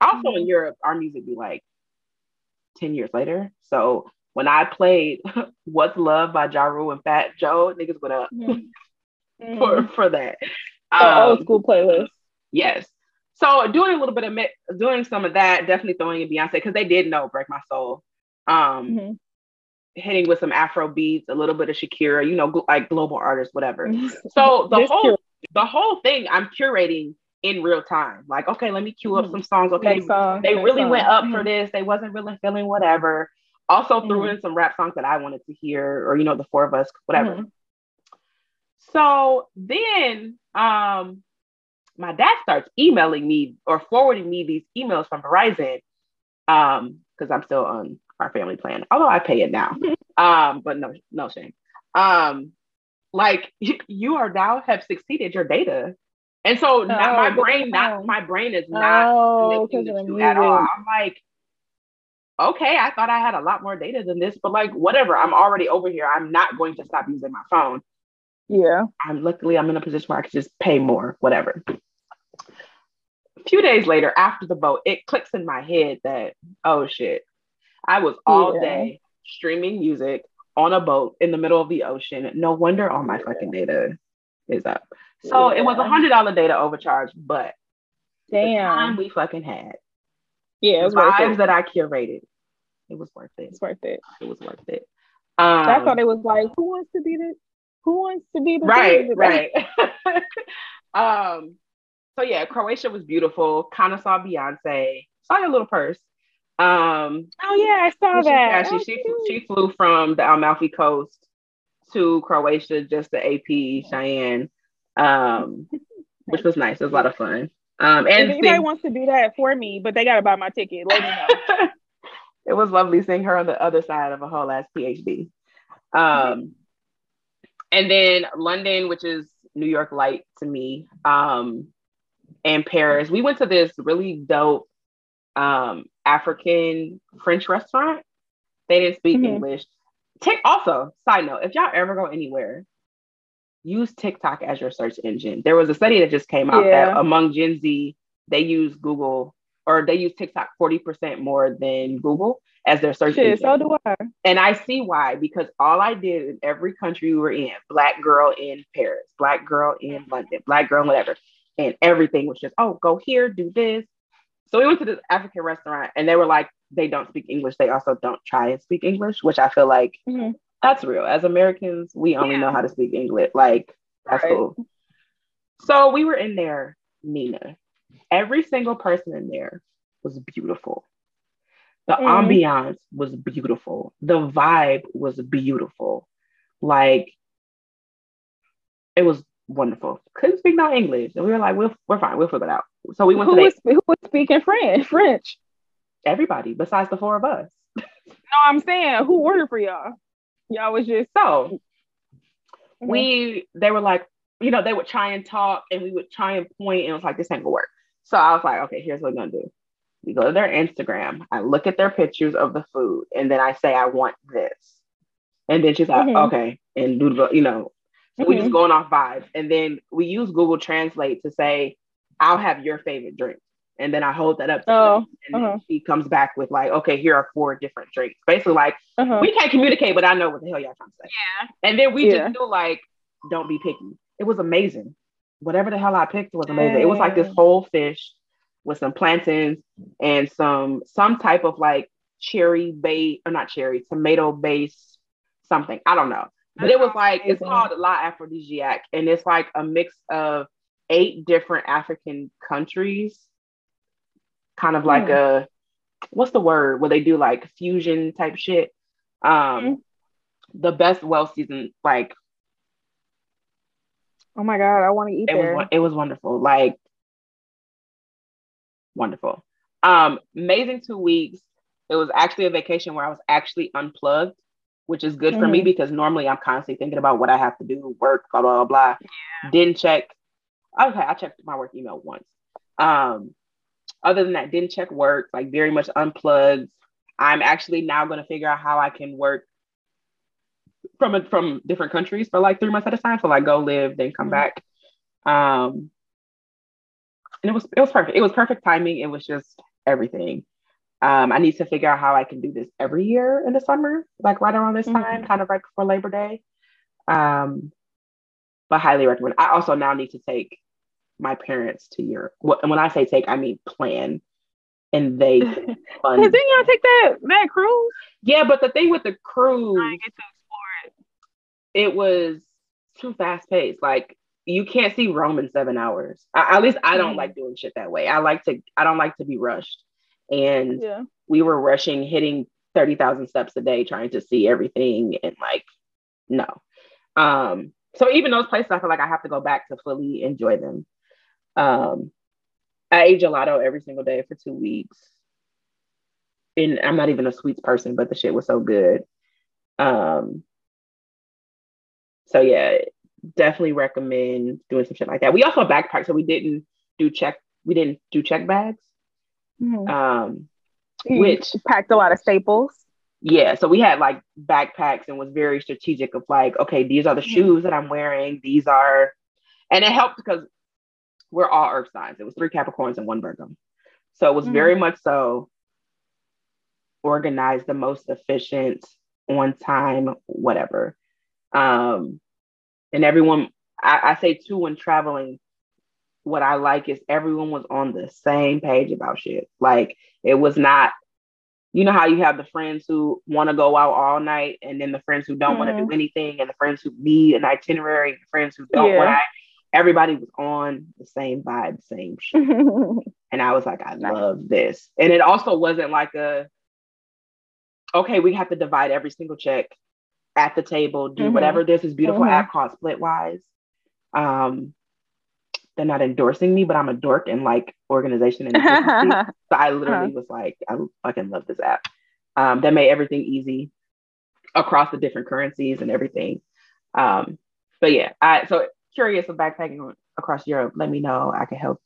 Also mm-hmm. in Europe, our music be like ten years later. So when I played What's Love by Ja Rule and Fat Joe, niggas went up mm-hmm. for, for that. Um, old school playlist. Yes. So doing a little bit of, mi- doing some of that, definitely throwing in Beyonce, because they did know Break My Soul. Um, mm-hmm. Hitting with some Afro beats, a little bit of Shakira, you know, gl- like global artists, whatever. So the whole cute. the whole thing I'm curating in real time. Like, okay, let me cue up mm-hmm. some songs. Okay, song, they really song. went up mm-hmm. for this. They wasn't really feeling whatever. Also mm-hmm. threw in some rap songs that I wanted to hear, or, you know, the four of us, whatever. Mm-hmm. So then um, my dad starts emailing me or forwarding me these emails from Verizon, um, because I'm still on our family plan, although I pay it now. um, but no, no shame. Um, like you are now have succeeded your data, and so oh, now my brain, not my brain is not oh, connecting the two at all. I'm like, okay, I thought I had a lot more data than this, but like whatever, I'm already over here. I'm not going to stop using my phone. Yeah, I'm luckily I'm in a position where I can just pay more, whatever. A few days later, after the boat, it clicks in my head that oh shit. I was all yeah. day streaming music on a boat in the middle of the ocean. No wonder all my fucking data is up. So yeah. it was a hundred dollar data overcharge, but damn, the time we fucking had. Yeah, it was vibes that I curated. It was worth it. It's worth it. It was worth it. Um, I thought it was like, who wants to be the who wants to be the right, right. um. So yeah, Croatia was beautiful. Kind of saw Beyonce. Saw your little purse. Um, oh yeah, I saw she, that. Yeah, she, she, she flew from the Amalfi Coast to Croatia, just the A P Cheyenne, um, which was nice. It was a lot of fun. Um, and if anybody see, wants to do that for me, but they gotta buy my ticket. Let me know. It was lovely seeing her on the other side of a whole ass PhD. Um, and then London, which is New York light to me, um, and Paris. We went to this really dope. Um, African French restaurant. They didn't speak mm-hmm. English. Tick. Also, side note: if y'all ever go anywhere, use TikTok as your search engine. There was a study that just came out yeah. that among Gen Z, they use Google or they use TikTok forty percent more than Google as their search Shit, engine. So do I. And I see why, because all I did in every country we were in: Black girl in Paris, Black girl in London, Black girl whatever, and everything was just oh, go here, do this. So we went to this African restaurant and they were like, they don't speak English. They also don't try and speak English, which I feel like mm-hmm. that's real. As Americans, we only yeah. know how to speak English. Like, that's right. cool. So we were in there, Nina. Every single person in there was beautiful. The mm. ambiance was beautiful. The vibe was beautiful. Like, it was wonderful. Couldn't speak no English. And we were like, we'll, we're fine. We'll figure it out. So we went who to was, who was speaking French? French. Everybody besides the four of us. No, I'm saying who ordered for y'all? Y'all was just so. Mm-hmm. We they were like, you know, they would try and talk and we would try and point and it was like, this ain't gonna work. So I was like, okay, here's what we're gonna do. We go to their Instagram. I look at their pictures of the food and then I say, I want this. And then she's like, mm-hmm. okay, and do the, you know, so mm-hmm. we just going off vibes. And then we use Google Translate to say, I'll have your favorite drink. And then I hold that up to oh, them, and uh-huh. then she comes back with like, okay, here are four different drinks. Basically like, uh-huh. we can't communicate, but I know what the hell y'all trying to say. Yeah. And then we yeah. just do like, don't be picky. It was amazing. Whatever the hell I picked was amazing. Hey. It was like this whole fish with some plantains and some, some type of like cherry bait, or not cherry, tomato based something. I don't know. But it was like, amazing. It's called La Aphrodisiac. And it's like a mix of eight different African countries, kind of like mm. a, what's the word, where they do like fusion type shit. Um, mm. The best well-seasoned, like. Oh my God, I want to eat it there. Was, it was wonderful, like wonderful. Um, amazing two weeks. It was actually a vacation where I was actually unplugged, which is good mm-hmm. for me because normally I'm constantly thinking about what I have to do, work, blah, blah, blah. Yeah. Didn't check. Okay, I checked my work email once. Um, other than that, didn't check work, like very much unplugged. I'm actually now going to figure out how I can work from a, from different countries for like three months at a time. So like go live, then come back. Um, and it was it was perfect. It was perfect timing. It was just everything. Um, I need to figure out how I can do this every year in the summer, like right around this time, mm-hmm. kind of right before Labor Day. Um, but highly recommend. I also now need to take my parents to Europe. And when I say take, I mean plan. And they fund. Cause didn't y'all take that mad cruise? Yeah, but the thing with the cruise, I get to explore it. It was too fast paced. Like you can't see Rome in seven hours. I, at least I don't mm-hmm. like doing shit that way. I like to. I don't like to be rushed. And yeah. we were rushing, hitting thirty thousand steps a day, trying to see everything. And like, no. Um, so even those places, I feel like I have to go back to fully enjoy them. Um, I ate gelato every single day for two weeks. And I'm not even a sweets person, but the shit was so good. Um, so yeah, definitely recommend doing some shit like that. We also backpacked, so we didn't do check, we didn't do check bags. Mm-hmm. Um, which packed a lot of staples. Yeah, so we had like backpacks and was very strategic of like, okay, these are the mm-hmm. shoes that I'm wearing. These are, and it helped because we're all earth signs. It was three Capricorns and one Virgo, so it was mm-hmm. very much so organized, the most efficient, on time, whatever. Um, and everyone, I, I say too, when traveling, what I like is everyone was on the same page about shit. Like it was not, you know how you have the friends who want to go out all night and then the friends who don't mm-hmm. want to do anything and the friends who need an itinerary, the friends who don't yeah. want to, everybody was on the same vibe, same shit. And I was like, I nice. Love this. And it also wasn't like a, okay, we have to divide every single check at the table, do mm-hmm. whatever. There's this beautiful mm-hmm. app called Splitwise. Um, They're not endorsing me, but I'm a dork in like organization and efficiency. So I literally uh-huh. was like, I fucking love this app. Um, that made everything easy across the different currencies and everything. Um, but yeah, I so curious of backpacking across Europe. Let me know. I can help.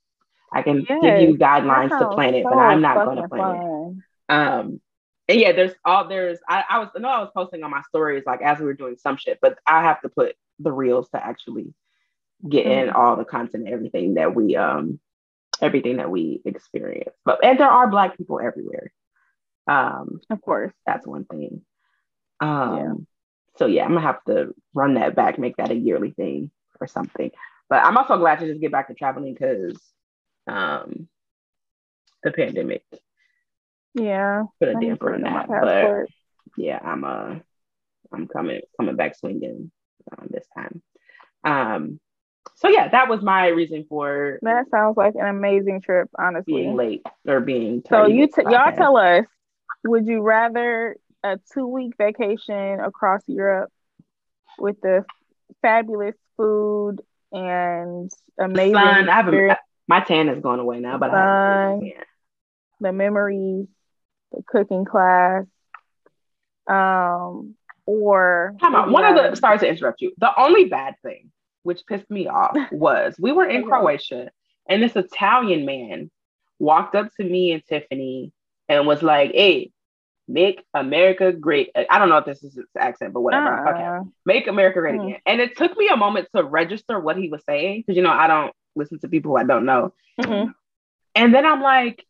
I can yes. give you guidelines wow, to plan it, so but I'm not going to plan fun. It. Um, and yeah, there's all there's. I, I was I know I was posting on my stories like as we were doing some shit, but I have to put the reels to actually get in all the content, everything that we um everything that we experience. But and there are Black people everywhere. Um of course, that's one thing. Um yeah. So yeah, I'm gonna have to run that back, make that a yearly thing or something. But I'm also glad to just get back to traveling because um the pandemic yeah put a damper on that. But yeah, I'm uh I'm coming coming back swinging um, this time. Um So yeah, that was my reason for. That sounds like an amazing trip, honestly. Being late or being. So you t- y'all tell us, would you rather a two-week vacation across Europe with the fabulous food and amazing? Sun, I have a, my tan is going away now, but sun, I have yeah. the memories, the cooking class, um, or come on. One of the sorry to interrupt you. The only bad thing, which pissed me off, was we were in Croatia and this Italian man walked up to me and Tiffany and was like, hey, make America great. I don't know if this is his accent, but whatever. Uh, okay. Make America great hmm. again. And it took me a moment to register what he was saying because, you know, I don't listen to people who I don't know. Mm-hmm. And then I'm like,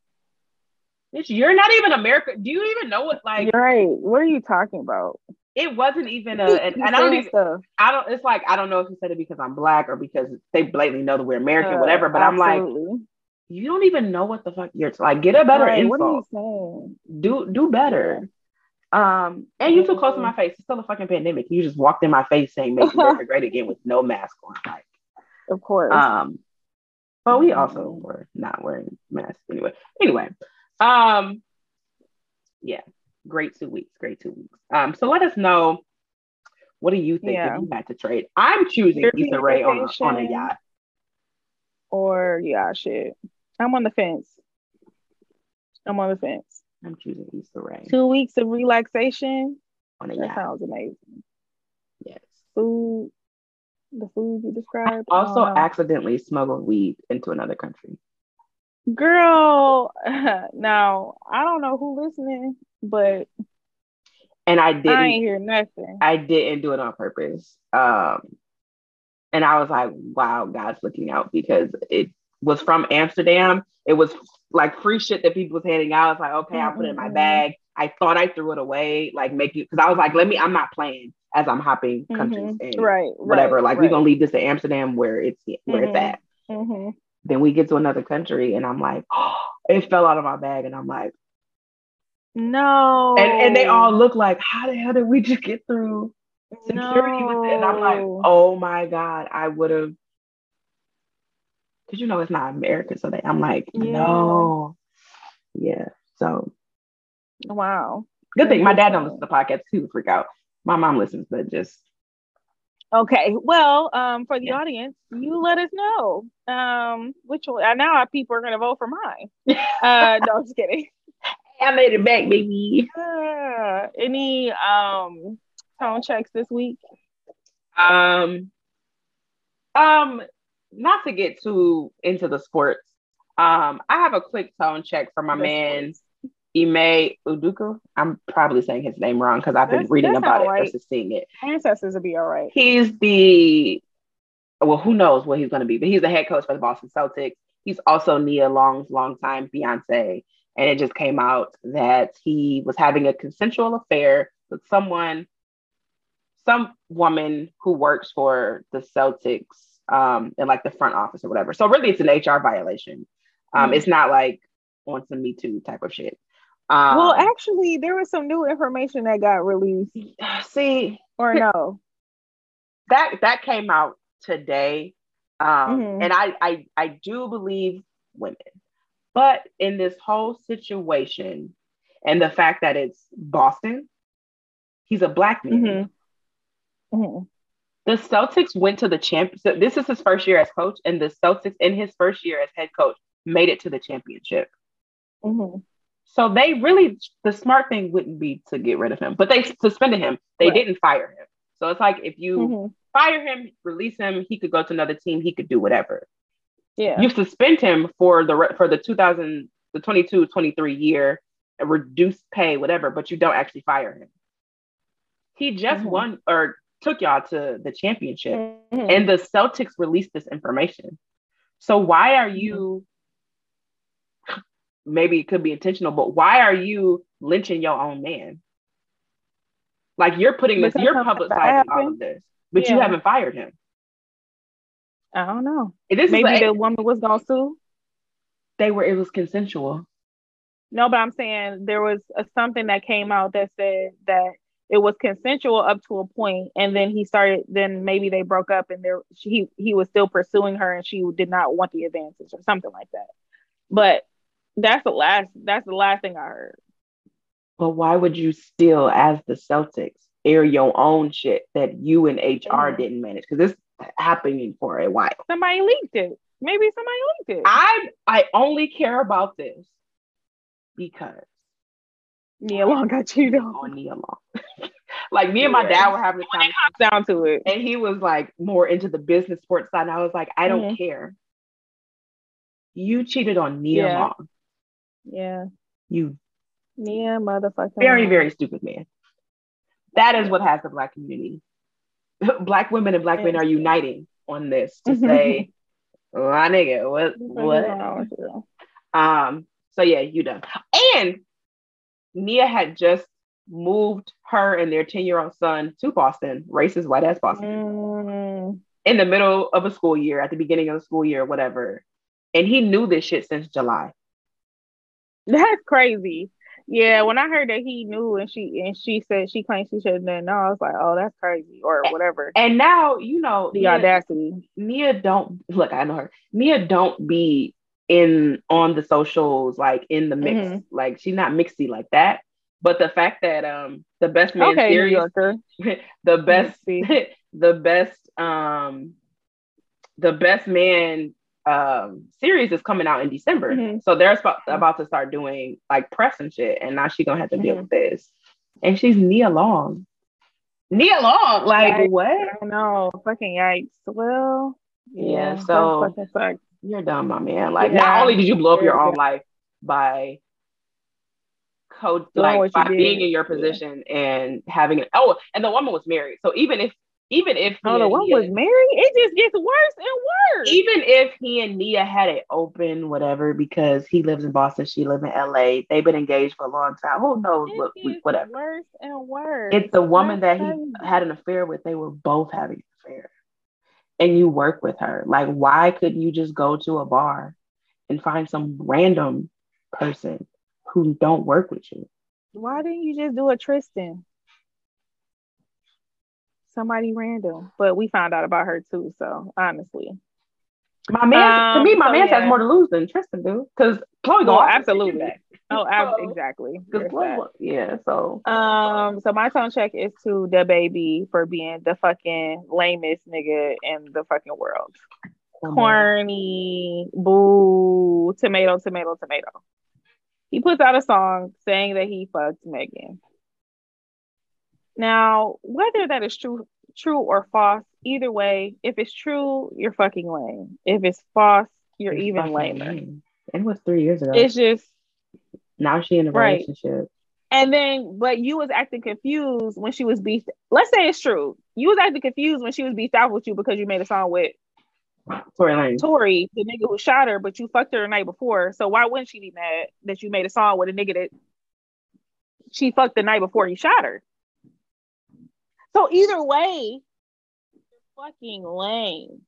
bitch, you're not even America. Do you even know what, like... You're right. What are you talking about? It wasn't even a, and, and I don't even, stuff. I don't, it's like, I don't know if he said it because I'm Black or because they blatantly know that we're American, uh, whatever, but absolutely. I'm like, you don't even know what the fuck you're, like, get a better right, insult. What are you saying? Do, do better. Yeah. Um, and you too close to my face. It's still a fucking pandemic. You just walked in my face saying, make America great again with no mask on. Like, of course. Um, but we also were not wearing masks anyway. Anyway. Um, yeah. Great two weeks. Great two weeks. Um, so let us know, what do you think yeah. if you had to trade? I'm choosing Issa Rae on a, on a yacht. Or yeah, shit. I'm on the fence. I'm on the fence. I'm choosing Issa Rae. Two weeks of relaxation on a yacht. That sounds amazing. Yes. Food. The food you described. I also um, accidentally smuggled weed into another country. Girl, now I don't know who listening, but And I didn't I ain't hear nothing. I didn't do it on purpose. Um, and I was like, wow, God's looking out, because it was from Amsterdam. It was like free shit that people was handing out. It's like, okay, mm-hmm. I'll put it in my bag. I thought I threw it away, like making, because I was like, let me, I'm not playing as I'm hopping mm-hmm. countries and right, whatever. Right, like right. We're gonna leave this to Amsterdam where it's where mm-hmm. it's at. Mm-hmm. Then we get to another country and I'm like, oh, it fell out of my bag. And I'm like, no. And, and they all look like, how the hell did we just get through security no. with it? And I'm like, oh my God, I would have, because you know it's not America, so they, I'm like, yeah. no. Yeah, so. Wow. Good thing my dad don't listen to the podcast. He would freak out. My mom listens, but just. Okay. Well, um, for the yeah. audience, you let us know um, which one. Now our people are going to vote for mine. uh, no, I'm just kidding. I made it back, baby. Uh, any um, tone checks this week? Um, um, not to get too into the sports. Um, I have a quick tone check for my the man. Sports. Ime Udoka. I'm probably saying his name wrong because I've been that's, reading that's about it right. versus seeing it. Ancestors will be all right. He's the, well, who knows what he's going to be, but he's the head coach for the Boston Celtics. He's also Nia Long's longtime fiance. And it just came out that he was having a consensual affair with someone, some woman who works for the Celtics um, in like the front office or whatever. So really it's an H R violation. Um, mm-hmm. It's not like on some Me Too type of shit. Um, well, actually, there was some new information that got released. See, or no, that that came out today, um, mm-hmm. and I, I I do believe women, but in this whole situation, and the fact that it's Boston, he's a black man. Mm-hmm. Mm-hmm. The Celtics went to the champ. So this is his first year as coach, and the Celtics in his first year as head coach made it to the championship. Mm-hmm. So they really, the smart thing wouldn't be to get rid of him, but they suspended him. They right. didn't fire him. So it's like, if you mm-hmm. fire him, release him, he could go to another team. He could do whatever. Yeah. You suspend him for the, for the two thousand, the twenty-two twenty-three year and reduced pay, whatever, but you don't actually fire him. He just mm-hmm. won or took y'all to the championship mm-hmm. and the Celtics released this information. So why are you, maybe it could be intentional, but why are you lynching your own man? Like you're putting this, you're publicizing all of this, but yeah. you haven't fired him. I don't know. This maybe like, the woman was gonna sue. They were, it was consensual. No, but I'm saying there was a, something that came out that said that it was consensual up to a point, and then he started, then maybe they broke up and there, he, he was still pursuing her and she did not want the advances or something like that. But That's the last. That's the last thing I heard. But why would you still, as the Celtics, air your own shit that you and H R mm-hmm. didn't manage? Because it's happening for a while. Somebody leaked it. Maybe somebody leaked it. I I only care about this because Nia Long got cheated on. Nia Long. Like me yeah. and my dad were having a time down to it, and he was like more into the business sports side, and I was like, I don't mm-hmm. care. You cheated on Nia yeah. Long. Yeah. You. Yeah, motherfucker. Very, very stupid man. That is what has the black community. Black women and black men are uniting on this to say, my nigga, what? what? Um, so yeah, you done. And Nia had just moved her and their ten-year-old son to Boston, racist, white ass Boston, mm. in the middle of a school year, at the beginning of the school year, whatever. And he knew this shit since July. That's crazy. Yeah, when I heard that he knew and she and she said she claimed she shouldn't have known, I was like, oh, that's crazy or whatever. And now, you know, the Nia, audacity. Nia don't look, I know her. Nia don't be in on the socials, like in the mix. Mm-hmm. Like she's not mixy like that. But the fact that um the best man okay, series the best the best um the best man Um, series is coming out in December, mm-hmm. so they're about, about to start doing like press and shit, and now she's gonna have to mm-hmm. deal with this. And she's Nia Long, Nia Long, like yikes. What? I know, fucking yikes. Well, yeah. yeah so you're dumb, my man. Like, yeah. not only did you blow up your own life by code, like by being in your position yeah. and having it. Oh, and the woman was married. So even if even if oh, the woman was married, it just gets worse and worse. Even if he and Nia had it open, whatever, because he lives in Boston, she lives in L A. They've been engaged for a long time. Who knows what we whatever. Worse and worse. It's the woman that he had an affair with. They were both having an affair. And you work with her. Like, why couldn't you just go to a bar and find some random person who don't work with you? Why didn't you just do a Tristan? Somebody random. But we found out about her too. So honestly, my man, um, to me, my so man yeah. has more to lose than Tristan do. Because Chloe, oh, go absolutely. Oh, so, exactly. Chloe, yeah. So, um, so my tone check is to DaBaby for being the fucking lamest nigga in the fucking world. Oh, corny, boo, tomato, tomato, tomato. He puts out a song saying that he fucked Megan. Now, whether that is true, true or false, either way, if it's true, you're fucking lame. If it's false, you're it's even lamer. Lame. It was three years ago. It's just. Now she in a right. relationship. And then, but you was acting confused when she was beefed. Let's say it's true. You was acting confused when she was beefed out with you because you made a song with Tory, Tory, the nigga who shot her, but you fucked her the night before. So why wouldn't she be mad that you made a song with a nigga that she fucked the night before you shot her? So either way, you're fucking lame.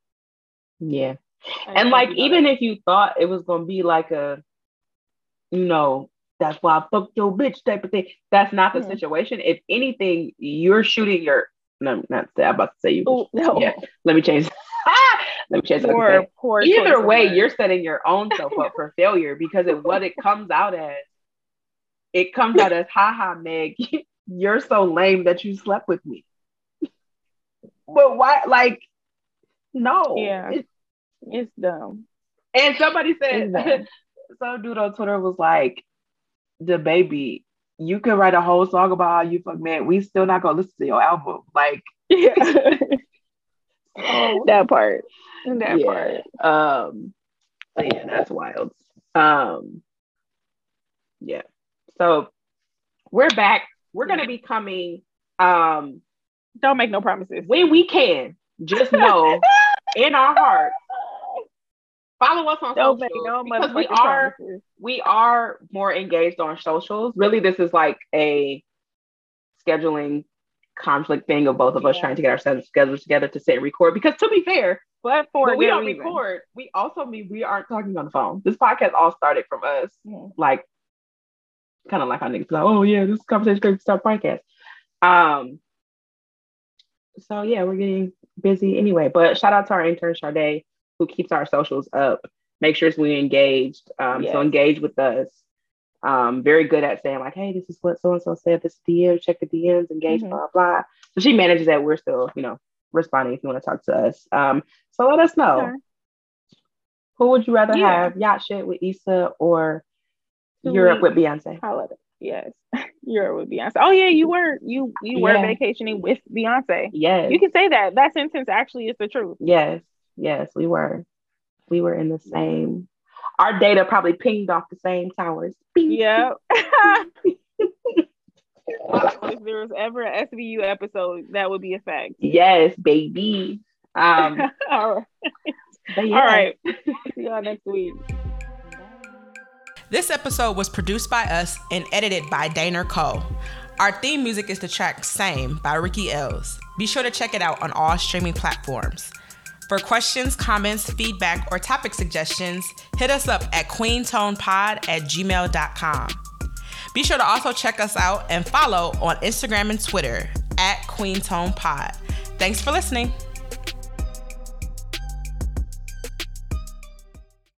Yeah. And, and like, even if you thought it was going to be like a, you know, that's why I fucked your bitch type of thing. That's not the mm-hmm. situation. If anything, you're shooting your. No, not that. I'm about to say you. Ooh, no. Yeah. Let me change. Let me change. Poor, poor Either way, word. You're setting your own self up for failure because of what it comes out as. It comes out as, haha, Meg, you're so lame that you slept with me. But why? Like, no. Yeah. It's, it's dumb. And somebody said. Some dude on Twitter was like, DaBaby, you could write a whole song about how you fuck man. We still not gonna listen to your album. Like yeah. oh. that part. That yeah. part. Um but yeah, that's wild. Um yeah. So we're back. We're gonna be coming. Um don't make no promises. When we can, just know in our hearts. Follow us on don't socials no because we are promises. we are more engaged on socials. Really, this is like a scheduling conflict thing of both of us yeah. trying to get our schedules together to sit and record. Because to be fair, but for we don't reason. record, we also mean we aren't talking on the phone. This podcast all started from us, yeah. like kind of like how niggas like, oh yeah, this conversation great to start podcast. Um, so yeah, we're getting busy anyway. But shout out to our intern Sade, who keeps our socials up, make sure we're engaged. Um, yes. So engage with us. Um, very good at saying like, hey, this is what so-and-so said, this D M, check the D Ms, engage, mm-hmm. blah, blah. So she manages that. We're still, you know, responding if you want to talk to us. Um, so let us know. Sure. Who would you rather yeah. have? Yacht Shit with Issa or Two Europe weeks. with Beyonce? I love it. Yes. Europe with Beyonce. Oh yeah, you were, you, you were yeah. vacationing with Beyonce. Yes. You can say that. That sentence actually is the truth. Yes. Yes, we were. We were in the same. Our data probably pinged off the same towers. Yep. If there was ever an S V U episode, that would be a fact. Yes, baby. Um, All right. Yeah. All right. See y'all next week. This episode was produced by us and edited by Dana Cole. Our theme music is the track Same by Ricky Ells. Be sure to check it out on all streaming platforms. For questions, comments, feedback, or topic suggestions, hit us up at queentonepod at gmail dot com. Be sure to also check us out and follow on Instagram and Twitter at queentonepod. Thanks for listening.